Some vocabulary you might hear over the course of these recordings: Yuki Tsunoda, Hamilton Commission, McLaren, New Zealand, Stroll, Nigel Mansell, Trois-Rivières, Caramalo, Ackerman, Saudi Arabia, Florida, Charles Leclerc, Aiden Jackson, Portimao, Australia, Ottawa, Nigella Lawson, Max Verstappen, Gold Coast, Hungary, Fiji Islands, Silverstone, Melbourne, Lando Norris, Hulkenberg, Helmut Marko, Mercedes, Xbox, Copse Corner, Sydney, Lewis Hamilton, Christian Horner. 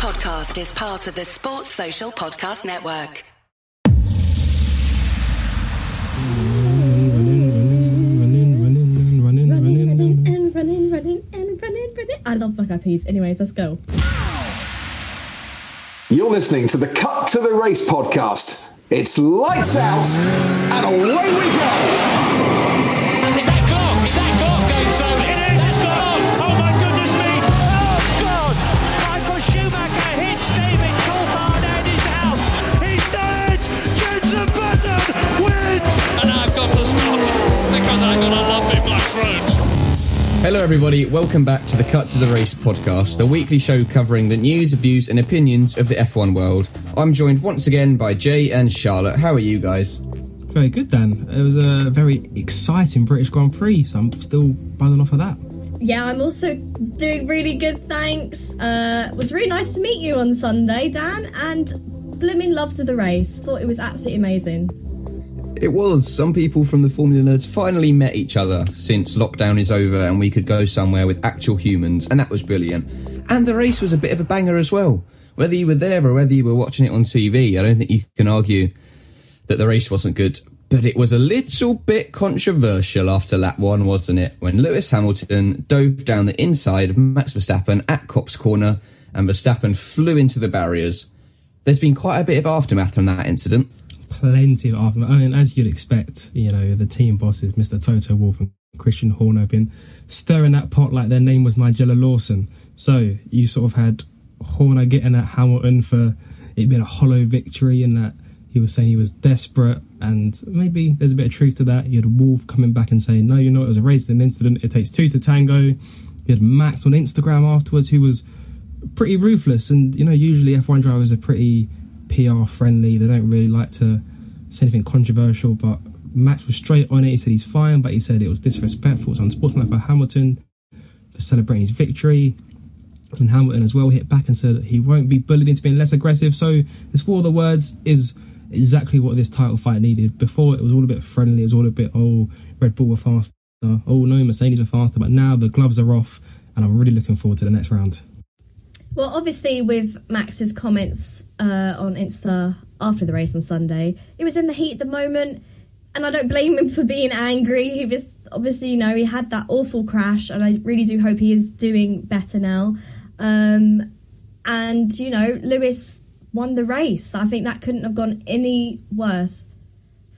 podcast is part of the Sports Social Podcast Network. I love black eyed peas. Anyways, let's go. You're listening to the Cut to the Race podcast. It's lights out and away we go. Hello everybody, welcome back to the Cut to the Race podcast, the weekly show covering the news, views and opinions of the F1 world. I'm joined once again by Jay and Charlotte. How are you guys? Very good, Dan. It was a very exciting British Grand Prix, so I'm still buzzing off of that. Yeah, I'm also doing really good, thanks. It was really nice to meet you on Sunday, Dan, and blooming love to the race. Thought it was absolutely amazing. It was. Some people from the Formula Nerds finally met each other since lockdown is over and we could go somewhere with actual humans, and that was brilliant. And the race was a bit of a banger as well. Whether you were there or whether you were watching it on TV, I don't think you can argue that the race wasn't good. But it was a little bit controversial after lap one, wasn't it? When Lewis Hamilton dove down the inside of Max Verstappen at Copse Corner and Verstappen flew into the barriers. There's been quite a bit of aftermath from that incident. Plenty of aftermath. I mean, as you'd expect, you know, the team bosses, Mr. Toto Wolf and Christian Horner, have been stirring that pot like their name was Nigella Lawson. So you sort of had Horner getting at Hamilton for it being a hollow victory and that he was saying he was desperate, and maybe there's a bit of truth to that. You had Wolf coming back and saying, no, you know, it was a race and incident. It takes two to tango. You had Max on Instagram afterwards who was pretty ruthless, and, you know, usually F1 drivers are pretty PR friendly. They don't really like to say anything controversial, but Max was straight on it. He said he's fine, but he said it was disrespectful, it's unsportsmanlike for Hamilton for celebrating his victory. And Hamilton as well hit back and said that he won't be bullied into being less aggressive. So this war of the words is exactly what this title fight needed. Before, it was all a bit friendly, it was all a bit, oh, Red Bull were faster, oh no, Mercedes were faster, but now the gloves are off and I'm really looking forward to the next round. Well, obviously, with Max's comments on Insta after the race on Sunday, it was in the heat at the moment, and I don't blame him for being angry. He was obviously, you know, he had that awful crash, and I really do hope he is doing better now. And, you know, Lewis won the race. I think that couldn't have gone any worse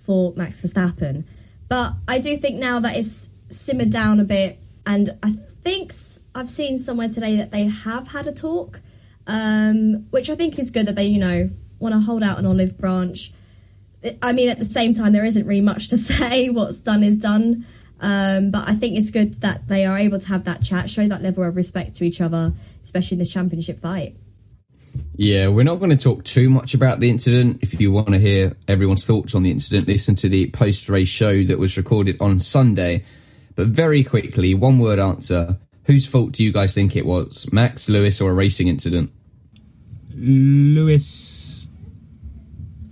for Max Verstappen. But I do think now that it's simmered down a bit, and I've seen somewhere today that they have had a talk, which I think is good that they, you know, want to hold out an olive branch. I mean, at the same time, there isn't really much to say. What's done is done. But I think it's good that they are able to have that chat, show that level of respect to each other, especially in this championship fight. Yeah, we're not going to talk too much about the incident. If you want to hear everyone's thoughts on the incident, listen to the post-race show that was recorded on Sunday. But very quickly, one word answer. Whose fault do you guys think it was? Max, Lewis, or a racing incident? Lewis,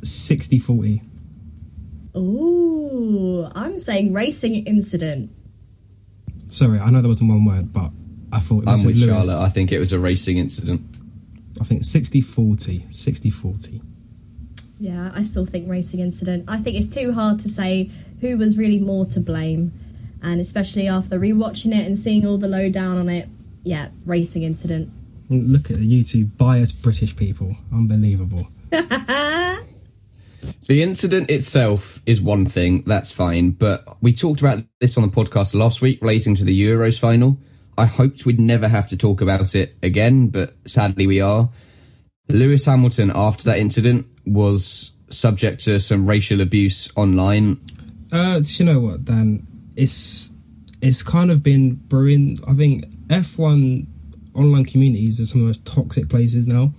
60-40. Ooh, I'm saying racing incident. Sorry, I know there wasn't one word, but I thought it was Lewis. I'm with Charlotte. I think it was a racing incident. I think 60-40. 60-40. Yeah, I still think racing incident. I think it's too hard to say who was really more to blame. And especially after rewatching it and seeing all the lowdown on it, yeah, racing incident. Look at you two biased British people. Unbelievable. The incident itself is one thing, that's fine. But we talked about this on the podcast last week relating to the Euros final. I hoped we'd never have to talk about it again, but sadly we are. Lewis Hamilton, after that incident, was subject to some racial abuse online. You know what, Dan? It's kind of been brewing. I think F1 online communities are some of the most toxic places now,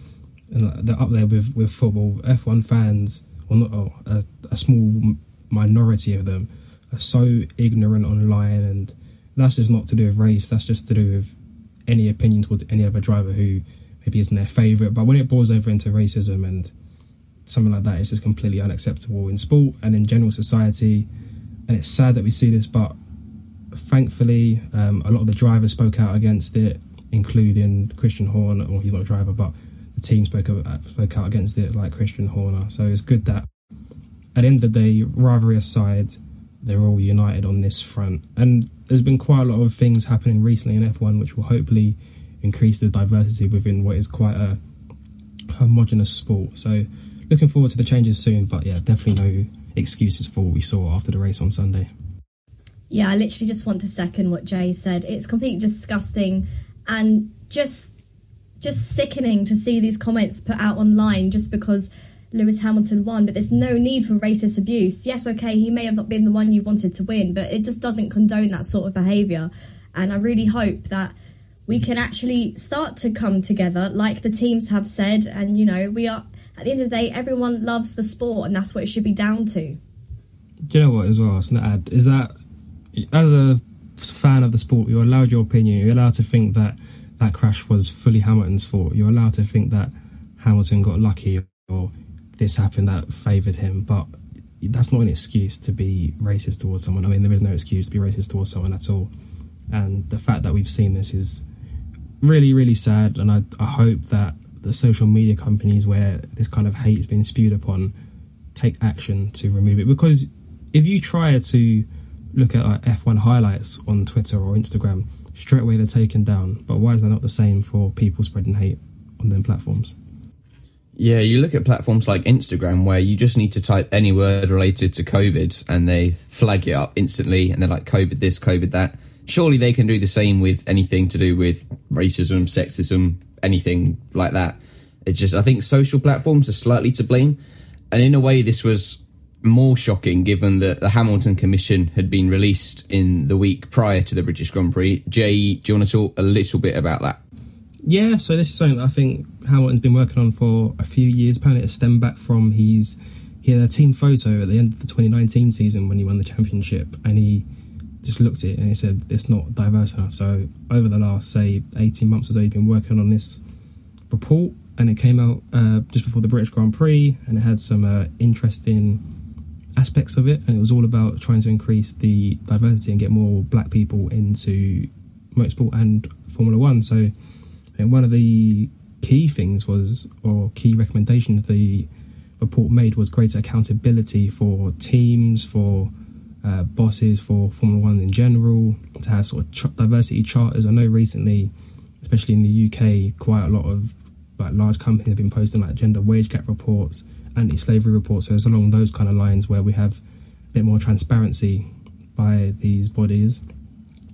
and they're up there with football. F1 fans, or not, a small minority of them, are so ignorant online, and that's just not to do with race. That's just to do with any opinion towards any other driver who maybe isn't their favourite. But when it boils over into racism and something like that, it's just completely unacceptable in sport and in general society. And it's sad that we see this, but thankfully a lot of the drivers spoke out against it, including Christian Horner. Well, he's not a driver, but the team spoke out against it, like Christian Horner. So it's good that at the end of the day, rivalry aside, they're all united on this front. And there's been quite a lot of things happening recently in F1 which will hopefully increase the diversity within what is quite a homogenous sport. So looking forward to the changes soon, but yeah, definitely no excuses for what we saw after the race on Sunday. Yeah, I literally just want to second what Jay said. It's completely disgusting and just sickening to see these comments put out online just because Lewis Hamilton won, but there's no need for racist abuse. Yes, okay, he may have not been the one you wanted to win, but it just doesn't condone that sort of behaviour. And I really hope that we can actually start to come together, like the teams have said. And, you know, we are, at the end of the day, everyone loves the sport, and that's what it should be down to. Do you know what, as well, I was going to add, is that as a fan of the sport, you're allowed your opinion. You're allowed to think that that crash was fully Hamilton's fault. You're allowed to think that Hamilton got lucky or this happened that favoured him, but that's not an excuse to be racist towards someone. I mean, there is no excuse to be racist towards someone at all, and the fact that we've seen this is really, really sad, and I hope that the social media companies where this kind of hate is being spewed upon take action to remove it, because if you try to look at like F1 highlights on Twitter or Instagram, straight away they're taken down, but why is that not the same for people spreading hate on their platforms? Yeah, you look at platforms like Instagram where you just need to type any word related to COVID and they flag it up instantly, and they're like, COVID this, COVID that. Surely they can do the same with anything to do with racism, sexism, anything like that. It's just, I think social platforms are slightly to blame. And in a way, this was more shocking given that the Hamilton Commission had been released in the week prior to the British Grand Prix. Jay, do you want to talk a little bit about that? Yeah, so this is something that I think Hamilton's been working on for a few years. Apparently it stemmed back from he had a team photo at the end of the 2019 season when he won the championship, and he just looked at it and he said, it's not diverse enough. So over the last, say, 18 months or so, he's been working on this report, and it came out just before the British Grand Prix, and it had some interesting aspects of it, and it was all about trying to increase the diversity and get more black people into motorsport and Formula One. So one of the key things was, or key recommendations the report made, was greater accountability for teams, for bosses, for Formula One in general, to have sort of diversity charters. I know recently, especially in the UK, quite a lot of like large companies have been posting like gender wage gap reports, anti-slavery reports. So it's along those kind of lines where we have a bit more transparency by these bodies.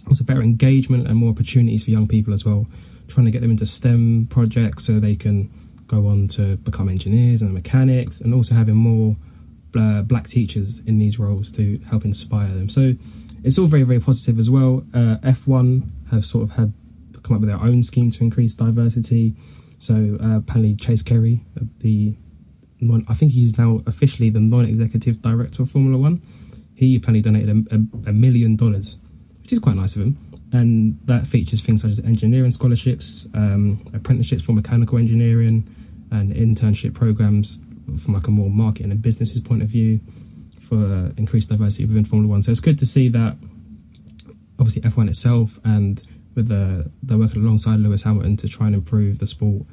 Also better engagement and more opportunities for young people as well. Trying to get them into STEM projects so they can go on to become engineers and mechanics, and also having more black teachers in these roles to help inspire them. So it's all very, very positive as well. F1 have sort of had come up with their own scheme to increase diversity. So apparently Chase Carey, I think he's now officially the non-executive director of Formula One. He apparently donated $1 million, which is quite nice of him. And that features things such as engineering scholarships, apprenticeships for mechanical engineering, and internship programs from like a more marketing and businesses point of view for increased diversity within Formula One. So it's good to see that obviously F1 itself, and with they're working alongside Lewis Hamilton to try and improve the sport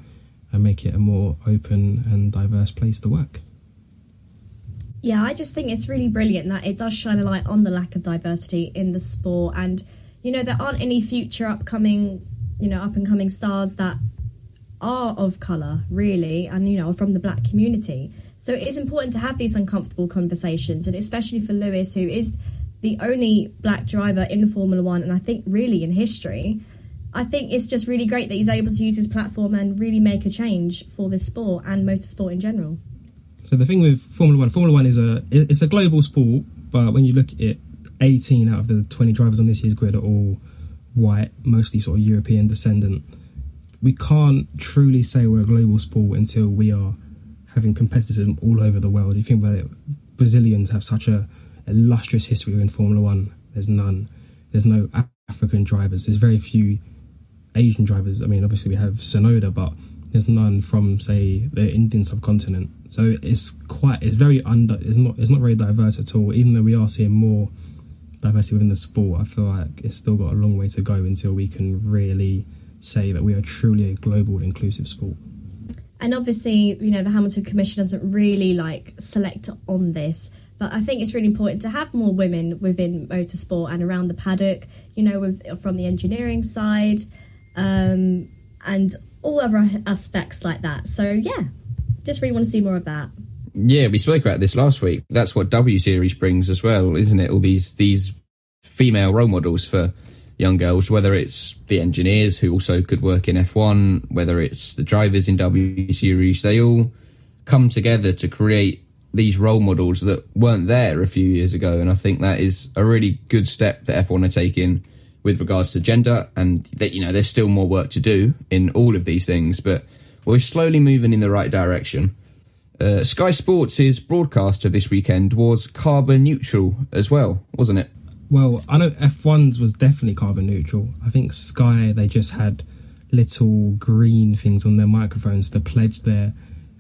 and make it a more open and diverse place to work. Yeah, I just think it's really brilliant that it does shine a light on the lack of diversity in the sport, and you know, there aren't any future up and coming stars that are of colour, really, and, you know, from the black community. So it is important to have these uncomfortable conversations, and especially for Lewis, who is the only black driver in Formula One, and I think really in history. I think it's just really great that he's able to use his platform and really make a change for this sport and motorsport in general. So the thing with Formula One is it's a global sport, but when you look at it, 18 out of the 20 drivers on this year's grid are all white, mostly sort of European descendant. We can't truly say we're a global sport until we are having competition all over the world. If you think about it, Brazilians have such a illustrious history in Formula One. There's none. There's no African drivers. There's very few Asian drivers. I mean, obviously we have Tsunoda, but there's none from, say, the Indian subcontinent. So it's not very diverse at all. Even though we are seeing more diversity within the sport, I feel like it's still got a long way to go until we can really say that we are truly a global inclusive sport. And obviously, you know, the Hamilton Commission doesn't really like select on this, but I think it's really important to have more women within motorsport and around the paddock, you know, with, from the engineering side and all other aspects like that. So, yeah, just really want to see more of that. Yeah, we spoke about this last week. That's what W Series brings as well, isn't it? All these female role models for young girls, whether it's the engineers who also could work in F1, whether it's the drivers in W Series, they all come together to create these role models that weren't there a few years ago. And I think that is a really good step that F1 are taking with regards to gender, and that, you know, there's still more work to do in all of these things, but we're slowly moving in the right direction. Sky Sports' broadcast of this weekend was carbon neutral as well, wasn't it? Well, I know F1's was definitely carbon neutral. I think Sky, they just had little green things on their microphones to pledge their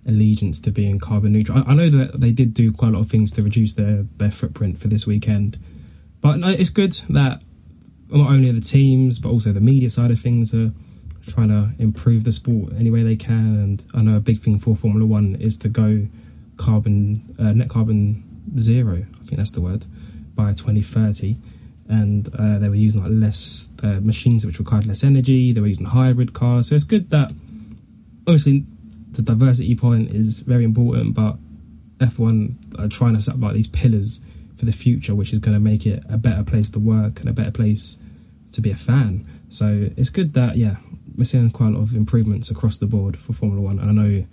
allegiance to being carbon neutral. I know that they did do quite a lot of things to reduce their footprint for this weekend. But no, it's good that not only the teams, but also the media side of things are trying to improve the sport any way they can. And I know a big thing for Formula One is to go net carbon zero, I think that's the word, by 2030, and they were using like less machines which required less energy. They were using hybrid cars, so it's good that obviously the diversity point is very important, but F1 are trying to set up like these pillars for the future, which is going to make it a better place to work and a better place to be a fan. So it's good that, yeah, we're seeing quite a lot of improvements across the board for Formula One, and I know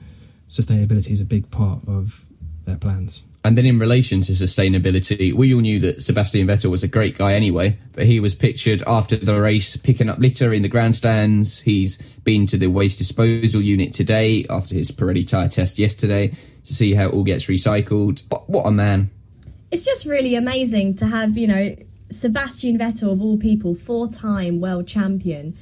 sustainability is a big part of their plans. And then in relation to sustainability, we all knew that Sebastian Vettel was a great guy anyway, but he was pictured after the race picking up litter in the grandstands. He's been to the waste disposal unit today after his Pirelli tyre test yesterday to see how it all gets recycled. But what a man. It's just really amazing to have, you know, Sebastian Vettel of all people, four-time world champion,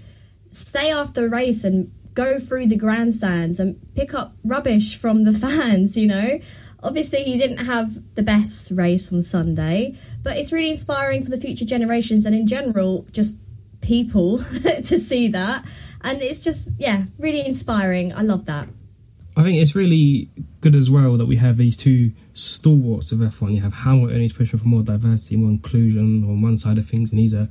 stay after the race and go through the grandstands and pick up rubbish from the fans, you know. Obviously, he didn't have the best race on Sunday, but it's really inspiring for the future generations and in general, just people to see that. And it's just, yeah, really inspiring. I love that. I think it's really good as well that we have these two stalwarts of F1. You have Hamilton, who's pushing for more diversity, more inclusion on one side of things, and he's a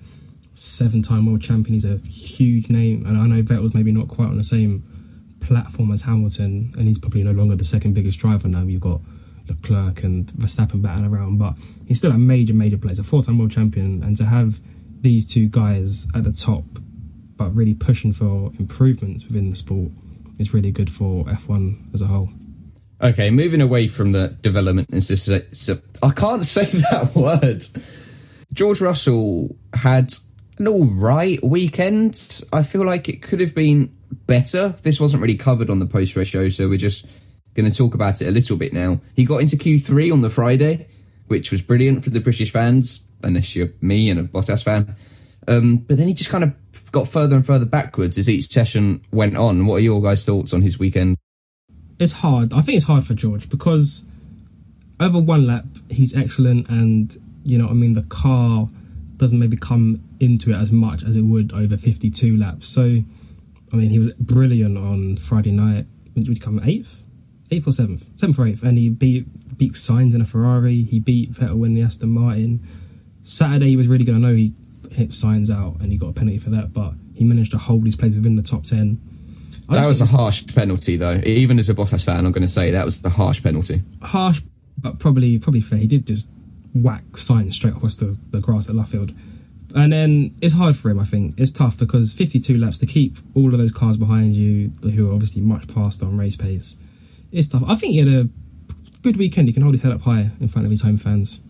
seven-time world champion. He's a huge name. And I know Vettel's maybe not quite on the same platform as Hamilton, and he's probably no longer the second biggest driver now. You've got Leclerc and Verstappen battling around, but he's still a major player. He's a four-time world champion, and to have these two guys at the top but really pushing for improvements within the sport is really good for F1 as a whole. Okay, moving away from the development and I can't say that word. George Russell had an alright weekend. I feel like it could have been better. This wasn't really covered on the post-race show, so we're just going to talk about it a little bit now. He got into Q3 on the Friday, which was brilliant for the British fans, unless you're me and a Bottas fan. But then he just kind of got further and further backwards as each session went on. What are your guys' thoughts on his weekend? It's hard. I think it's hard for George because over one lap, he's excellent and, you know what I mean, the car doesn't maybe come into it as much as it would over 52 laps. So, I mean, he was brilliant on Friday night. Would he come 8th? 8th or 7th? 7th or 8th. And he beat Sainz in a Ferrari. He beat Vettel in the Aston Martin. Saturday, he was really good. I know he hit Sainz out and he got a penalty for that, but he managed to hold his place within the top 10. That was a harsh penalty, though. Even as a Bottas fan, I'm going to say that was the harsh penalty. Harsh, but probably fair. He did just whack Sainz straight across the grass at Luffield. And then it's hard for him, I think. It's tough because 52 laps to keep all of those cars behind you who are obviously much faster on race pace. It's tough. I think he had a good weekend. He can hold his head up high in front of his home fans.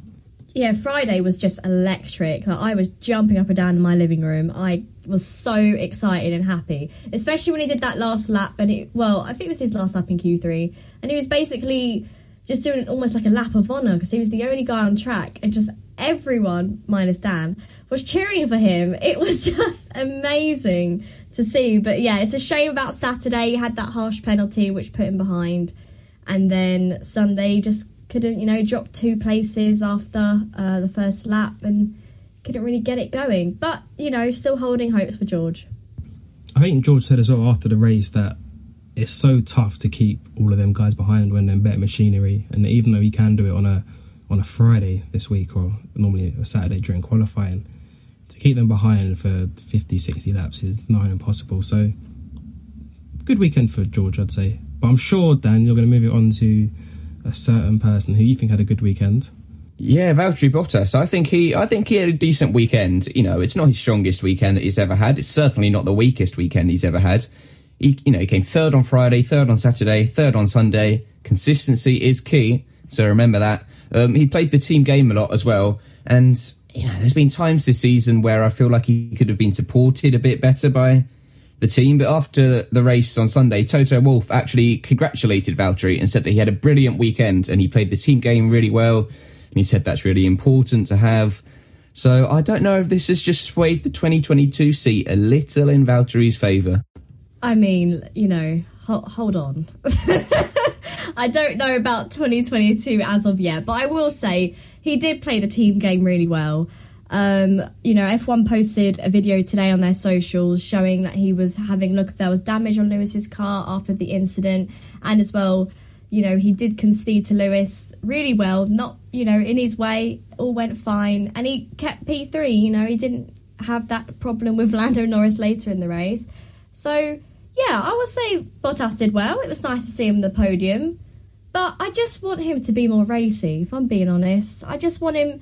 Yeah, Friday was just electric. Like, I was jumping up and down in my living room. I was so excited and happy, especially when he did that last lap. And I think it was his last lap in Q3. And he was basically just doing almost like a lap of honour because he was the only guy on track and just everyone, minus Dan, was cheering for him. It was just amazing to see. But yeah, it's a shame about Saturday. He had that harsh penalty, which put him behind. And then Sunday just couldn't, you know, drop two places after the first lap and couldn't really get it going. But, you know, still holding hopes for George. I think George said as well after the race that it's so tough to keep all of them guys behind when they're better machinery. And even though he can do it on a Friday this week, or normally a Saturday during qualifying, to keep them behind for 50, 60 laps is nigh impossible. So good weekend for George, I'd say. But I'm sure, Dan, you're going to move it on to a certain person who you think had a good weekend. Yeah, Valtteri Bottas. I think he had a decent weekend. You know, it's not his strongest weekend that he's ever had. It's certainly not the weakest weekend he's ever had. He came third on Friday, third on Saturday, third on Sunday. Consistency is key, so remember that. He played the team game a lot as well, and there's been times this season where I feel like he could have been supported a bit better by the team. But after the race on Sunday, Toto Wolf actually congratulated Valtteri and said that he had a brilliant weekend and he played the team game really well, and he said that's really important to have. So I don't know if this has just swayed the 2022 seat a little in Valtteri's favour. I mean, hold on. I don't know about 2022 as of yet, but I will say he did play the team game really well. F1 posted a video today on their socials showing that he was having a look. There was damage on Lewis's car after the incident, and as well, he did concede to Lewis really well. Not, in his way, all went fine, and he kept P3. He didn't have that problem with Lando Norris later in the race. So, yeah, I would say Bottas did well. It was nice to see him on the podium. But I just want him to be more racy, if I'm being honest. I just want him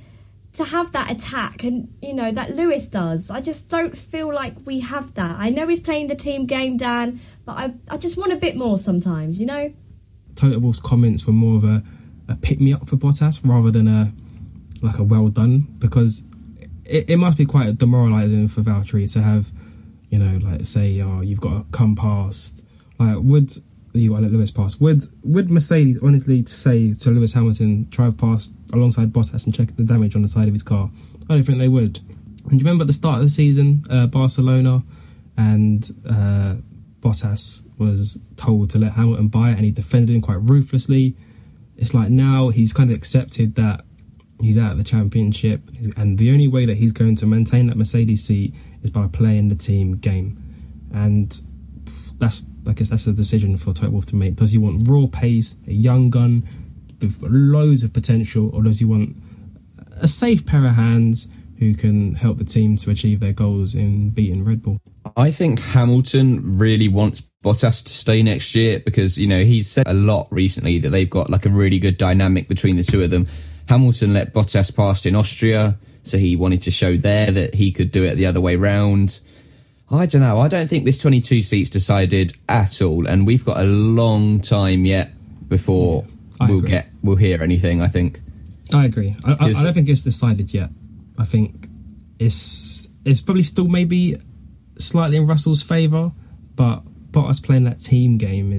to have that attack and, that Lewis does. I just don't feel like we have that. I know he's playing the team game, Dan, but I just want a bit more sometimes, Toto Wolff's comments were more of a pick-me-up for Bottas rather than a well done, because it must be quite demoralising for Valtteri to have... say, you've got to come past. Would you got to let Lewis pass? Would Mercedes honestly say to Lewis Hamilton, drive past alongside Bottas and check the damage on the side of his car? I don't think they would. And do you remember at the start of the season, Barcelona, and Bottas was told to let Hamilton by it, and he defended him quite ruthlessly. It's like now he's kind of accepted that he's out of the championship, and the only way that he's going to maintain that Mercedes seat is by playing the team game. And that's a decision for Toto Wolff to make. Does he want raw pace, a young gun with loads of potential, or does he want a safe pair of hands who can help the team to achieve their goals in beating Red Bull? I think Hamilton really wants Bottas to stay next year because, he's said a lot recently that they've got a really good dynamic between the two of them. Hamilton let Bottas pass in Austria, so he wanted to show there that he could do it the other way round. I don't know. I don't think this 22 seat's decided at all, and we've got a long time yet before we'll hear anything, I think. I agree. I don't think it's decided yet. I think it's probably still maybe slightly in Russell's favour, but Bottas playing that team game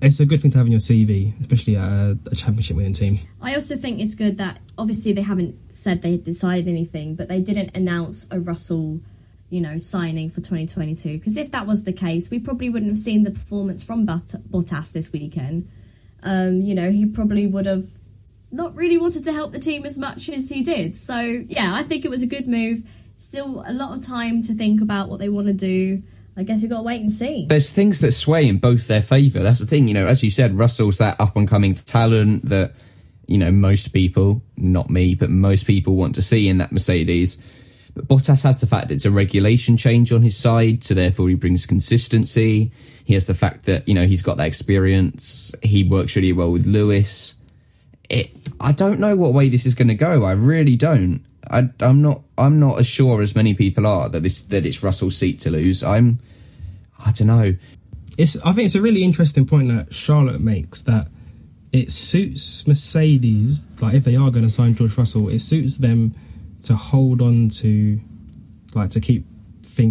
it's a good thing to have in your CV, especially at a championship-winning team. I also think it's good that, obviously, they haven't said they had decided anything, but they didn't announce a Russell, signing for 2022. Because if that was the case, we probably wouldn't have seen the performance from Bottas this weekend. He probably would have not really wanted to help the team as much as he did. So, yeah, I think it was a good move. Still a lot of time to think about what they want to do. I guess we've got to wait and see. There's things that sway in both their favour. That's the thing, as you said, Russell's that up-and-coming talent that, most people, not me, but most people want to see in that Mercedes. But Bottas has the fact that it's a regulation change on his side, so therefore he brings consistency. He has the fact that, he's got that experience. He works really well with Lewis. I don't know what way this is going to go. I really don't. I'm not as sure as many people are that it's Russell's seat to lose. I don't know. I think it's a really interesting point that Charlotte makes, that it suits Mercedes, if they are going to sign George Russell, it suits them to hold on to, to keep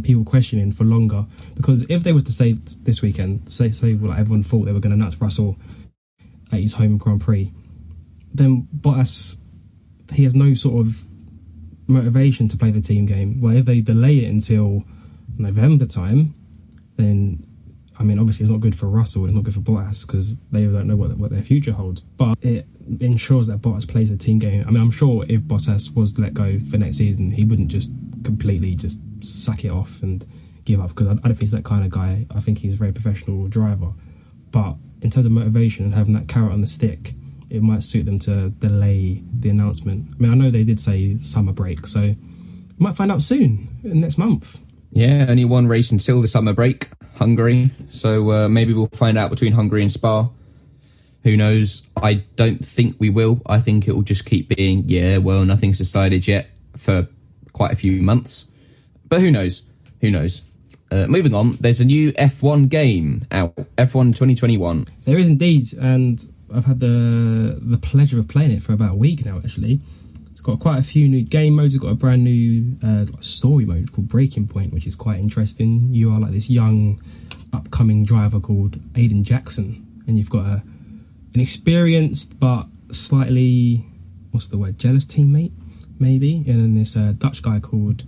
people questioning for longer. Because if they were to say this weekend, say everyone thought they were going to nut Russell at his home Grand Prix, then Bottas, he has no sort of motivation to play the team game. Well, if they delay it until November time, then obviously it's not good for Russell, it's not good for Bottas, because they don't know what their future holds. But it ensures that Bottas plays the team game. I'm sure if Bottas was let go for next season, he wouldn't just completely just suck it off and give up, because I don't think he's that kind of guy. I think he's a very professional driver. But in terms of motivation and having that carrot on the stick, it might suit them to delay the announcement. I mean, I know they did say summer break, so we might find out soon, next month. Yeah, only one race until the summer break, Hungary. So maybe we'll find out between Hungary and Spa. Who knows? I don't think we will. I think it will just keep being, yeah, well, nothing's decided yet for quite a few months. But who knows? Who knows? Moving on, there's a new F1 game out, F1 2021. There is indeed, and I've had the pleasure of playing it for about a week now, actually. It's got quite a few new game modes. It's got a brand new story mode called Breaking Point, which is quite interesting. You are like this young, upcoming driver called Aiden Jackson, and you've got an experienced but slightly, what's the word, jealous teammate, maybe? And then this Dutch guy called,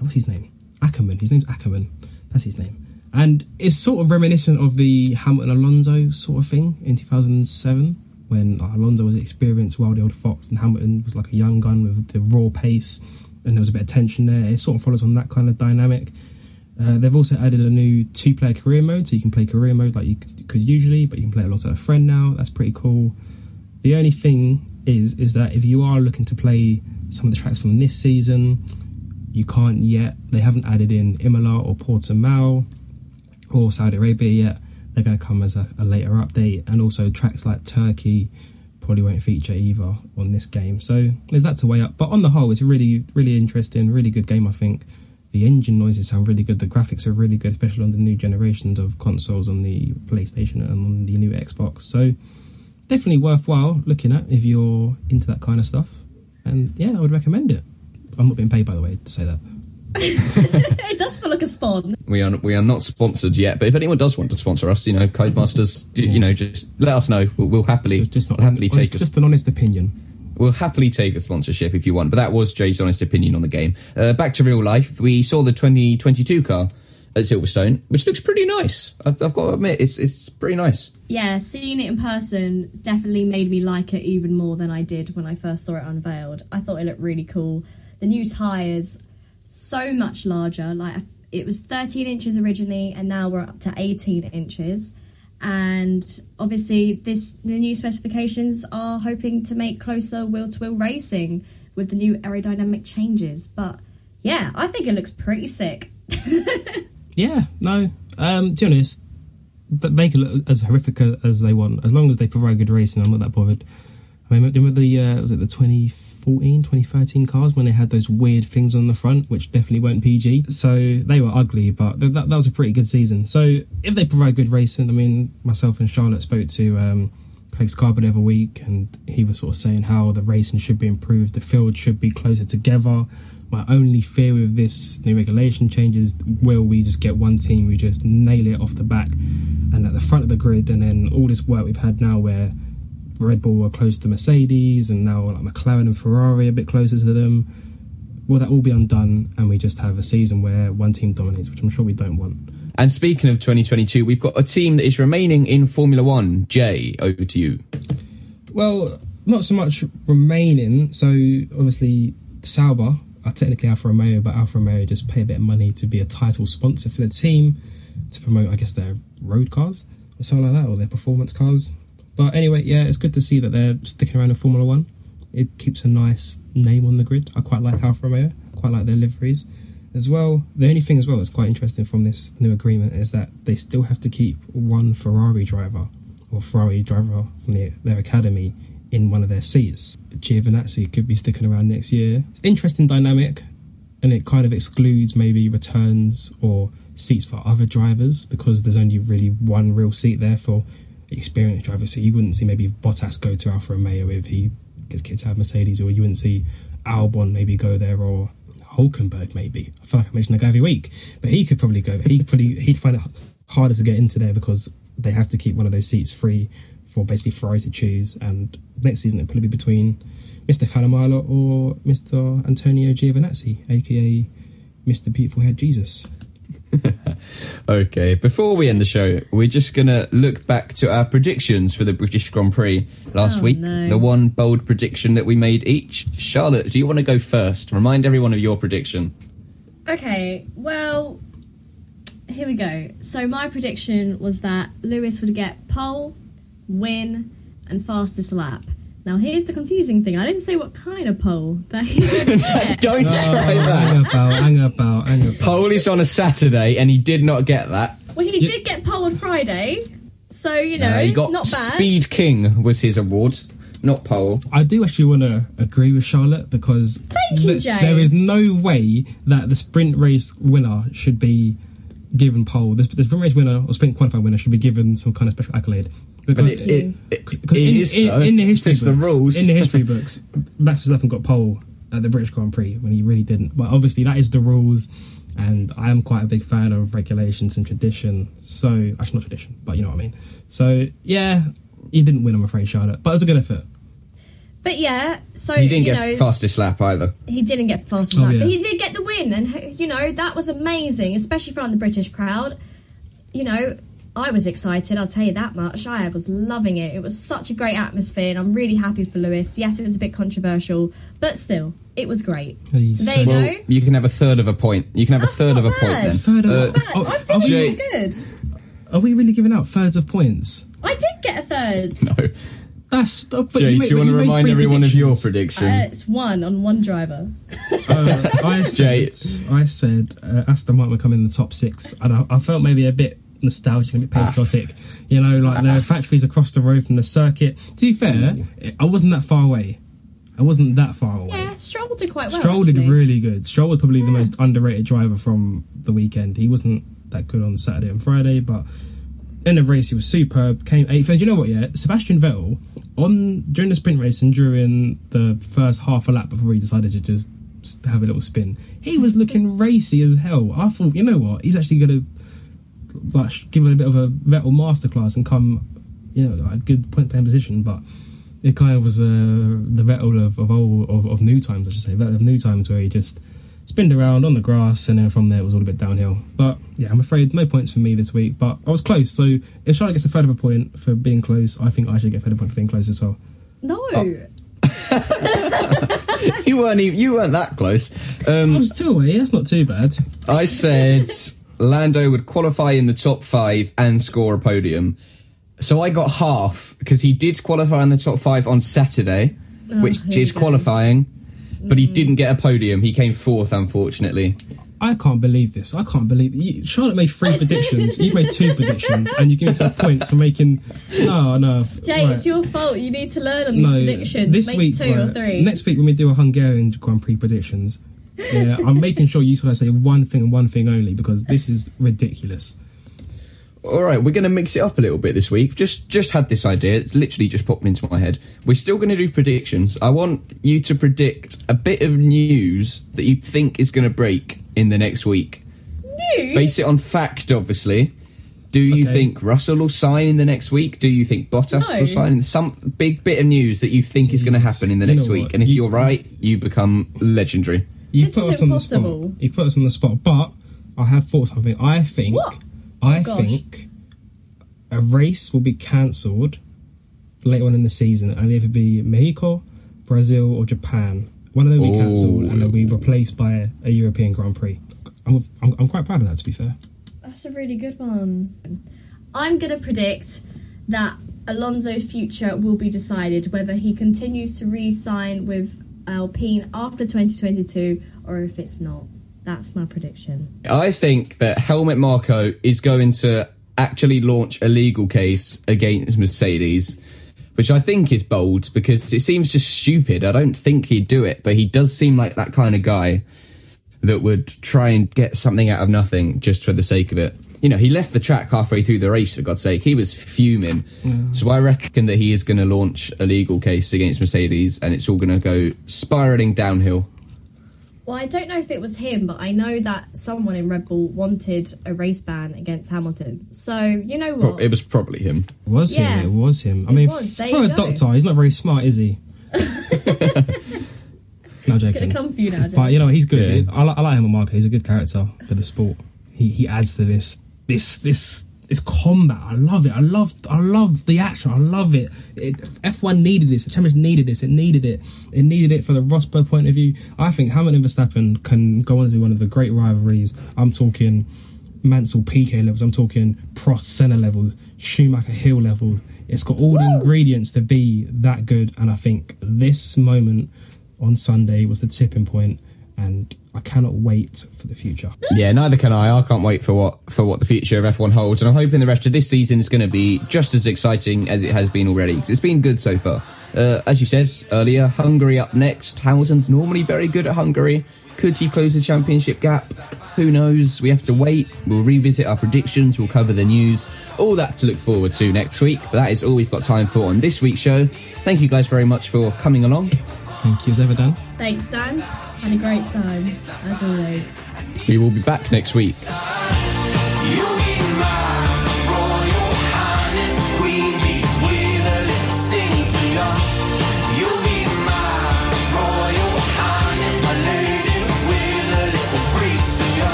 what's his name? Ackerman. His name's Ackerman. That's his name. And it's sort of reminiscent of the Hamilton Alonso sort of thing in 2007, when Alonso was an experienced wild old fox and Hamilton was like a young gun with the raw pace, and there was a bit of tension there. It sort of follows on that kind of dynamic. They've also added a new two-player career mode, so you can play career mode like you could usually, but you can play alongside a friend now. That's pretty cool. The only thing is that if you are looking to play some of the tracks from this season, you can't yet. They haven't added in Imola or Portimao or Saudi Arabia yet. They're going to come as a later update. And also tracks like Turkey probably won't feature either on this game. So there's that to weigh up. But on the whole, it's a really, really interesting, really good game, I think. The engine noises sound really good. The graphics are really good, especially on the new generations of consoles on the PlayStation and on the new Xbox. So definitely worthwhile looking at if you're into that kind of stuff. And yeah, I would recommend it. I'm not being paid, by the way, to say that. It does feel like a spawn. We are not sponsored yet, but if anyone does want to sponsor us, you know, Codemasters, you know, just let us know. We'll happily, just not happily honest, take us. Just an honest opinion. We'll happily take a sponsorship if you want. But that was Jay's honest opinion on the game. Back to real life, we saw the 2022 car at Silverstone, which looks pretty nice. I've got to admit, it's pretty nice. Yeah, seeing it in person definitely made me like it even more than I did when I first saw it unveiled. I thought it looked really cool. The new tyres, so much larger. Like, it was 13 inches originally, and now we're up to 18 inches. And obviously, the new specifications are hoping to make closer wheel-to-wheel racing with the new aerodynamic changes. But yeah, I think it looks pretty sick. Yeah, no. To be honest, they can look as horrific as they want, as long as they provide good racing. I'm not that bothered. I mean, remember the 2013 cars when they had those weird things on the front, which definitely weren't PG, so they were ugly, but that was a pretty good season. So if they provide good racing, I mean, myself and Charlotte spoke to Craig Scarborough every week, and he was sort of saying how the racing should be improved, the field should be closer together. My only fear with this new regulation changes, will we just get one team who just nail it off the back and at the front of the grid, and then all this work we've had now where Red Bull were close to Mercedes, and now like McLaren and Ferrari a bit closer to them. Will that all be undone, and we just have a season where one team dominates, which I'm sure we don't want? And speaking of 2022, we've got a team that is remaining in Formula One. Jay, over to you. Well, not so much remaining. So obviously Sauber are technically Alfa Romeo, but Alfa Romeo just pay a bit of money to be a title sponsor for the team to promote, I guess, their road cars or something like that, or their performance cars. But anyway, yeah, it's good to see that they're sticking around in Formula 1. It keeps a nice name on the grid. I quite like Alfa Romeo. I quite like their liveries as well. The only thing as well that's quite interesting from this new agreement is that they still have to keep one Ferrari driver from their academy in one of their seats. Giovinazzi could be sticking around next year. Interesting dynamic, and it kind of excludes maybe returns or seats for other drivers, because there's only really one real seat there for experienced driver, so you wouldn't see maybe Bottas go to Alfa Romeo if he gets kicked out of Mercedes, or you wouldn't see Albon maybe go there, or Hulkenberg maybe. I feel like I mention that guy every week, but he could probably go. He'd find it harder to get into there because they have to keep one of those seats free for basically Ferrari to choose. And next season it'll probably be between Mr. Caramalo or Mr. Antonio Giovinazzi, aka Mr. Beautiful Head Jesus. Okay, before we end the show, we're just going to look back to our predictions for the British Grand Prix last week. No. The one bold prediction that we made each. Charlotte, do you want to go first? Remind everyone of your prediction. Okay, well, here we go. So my prediction was that Lewis would get pole, win, and fastest lap. Now, here's the confusing thing. I didn't say what kind of pole that he would get. Don't try that. Hang about. Pole is on a Saturday, and he did not get that. Well, he did get pole on Friday, so, you know, he got not bad. Speed King was his award, not pole. I do actually want to agree with Charlotte, because there is no way that the sprint race winner should be given pole. The sprint race winner or sprint qualifier winner should be given some kind of special accolade. Because in the history books, Max Verstappen got pole at the British Grand Prix when he really didn't. But obviously that is the rules, and I am quite a big fan of regulations and tradition. So, actually not tradition, but you know what I mean. So, yeah, he didn't win, I'm afraid, Charlotte. But it was a good effort. But yeah, so he didn't get fastest lap either. He didn't get fastest lap, yeah. But he did get the win, and you know that was amazing, especially from the British crowd. You know, I was excited, I'll tell you that much. I was loving it. It was such a great atmosphere, and I'm really happy for Lewis. Yes, it was a bit controversial, but still, it was great. So there you go. You can have a third of a point. That's not bad. I did really good. Are we really giving out thirds of points? I did get a third. No. Jay, do you want to remind everyone of your prediction? It's one on one driver. I said Aston Martin would come in the top six, and I felt maybe a bit nostalgic and a bit patriotic. You know, like there are factories across the road from the circuit. To be fair, I wasn't that far away. Yeah, Stroll did quite well. Stroll did really good. Stroll was probably the most underrated driver from the weekend. He wasn't that good on Saturday and Friday, but in the race he was superb. Came 8th. And you know what? Yeah, Sebastian Vettel during the sprint race and during the first half a lap before he decided to just have a little spin, he was looking racy as hell. I thought, you know what? He's actually going to give it a bit of a Vettel masterclass and come, you know, a good point playing position. But it kind of was the Vettel of new times, I should say. Vettel of new times, where he just spinned around on the grass, and then from there it was all a bit downhill. But yeah, I'm afraid no points for me this week, but I was close. So if Charlotte gets a third of a point for being close, I think I should get a third of a point for being close as well. No. You weren't that close. I was 2 away, that's not too bad. I said Lando would qualify in the top 5 and score a podium. So I got half, because he did qualify in the top 5 on Saturday, which is qualifying. But he didn't get a podium. He came 4th, unfortunately. I can't believe this. Charlotte made 3 predictions. You made 2 predictions, and you give yourself points for making. No. Jay, it's your fault. You need to learn on these predictions. Make two or three. Next week when we do a Hungarian Grand Prix predictions, yeah, I'm making sure you guys say one thing and one thing only, because this is ridiculous. All right, we're going to mix it up a little bit this week. Just had this idea. It's literally just popped into my head. We're still going to do predictions. I want you to predict a bit of news that you think is going to break in the next week. News? Base it on fact, obviously. Do you think Russell will sign in the next week? Do you think Bottas will sign in? Some big bit of news that you think is going to happen in the next week. And if you're right, you become legendary. You put us on the spot. But I have thought something. I think a race will be cancelled later on in the season. It'll either be Mexico, Brazil, or Japan. One of them will be cancelled, and they'll be replaced by a European Grand Prix. I'm quite proud of that, to be fair. That's a really good one. I'm going to predict that Alonso's future will be decided, whether he continues to re-sign with Alpine after 2022 or if it's not. That's my prediction. I think that Helmut Marko is going to actually launch a legal case against Mercedes, which I think is bold because it seems just stupid. I don't think he'd do it, but he does seem like that kind of guy that would try and get something out of nothing just for the sake of it. You know, he left the track halfway through the race, for God's sake. He was fuming. Yeah. So I reckon that he is going to launch a legal case against Mercedes, and it's all going to go spiralling downhill. Well, I don't know if it was him, but I know that someone in Red Bull wanted a race ban against Hamilton. So, you know what? It was probably him. It was him. For a doctor, he's not very smart, is he? No, joking. It's going to come for you now, Jay. But, you know, he's good. Yeah. I like Helmut Marko. He's a good character for the sport. He adds to this combat. I love it. I love the action. I love it. F1 needed this. The championship needed this. It needed it for the Rosberg point of view. I think Hamilton and Verstappen can go on to be one of the great rivalries. I'm talking Mansell Piquet levels, I'm talking Prost Senna levels, Schumacher Hill levels. It's got all the ingredients to be that good, and I think this moment on Sunday was the tipping point, and I cannot wait for the future. Yeah, neither can I. I can't wait for what the future of F1 holds, and I'm hoping the rest of this season is going to be just as exciting as it has been already, because it's been good so far. As you said earlier, Hungary up next. Hamilton's normally very good at Hungary. Could he close the championship gap? Who knows? We have to wait. We'll revisit our predictions. We'll cover the news. All that to look forward to next week. But that is all we've got time for on this week's show. Thank you guys very much for coming along. Thank you as ever, Dan. Thanks, Dan. Had a great time, as always. We will be back next week.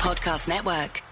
Podcast Network.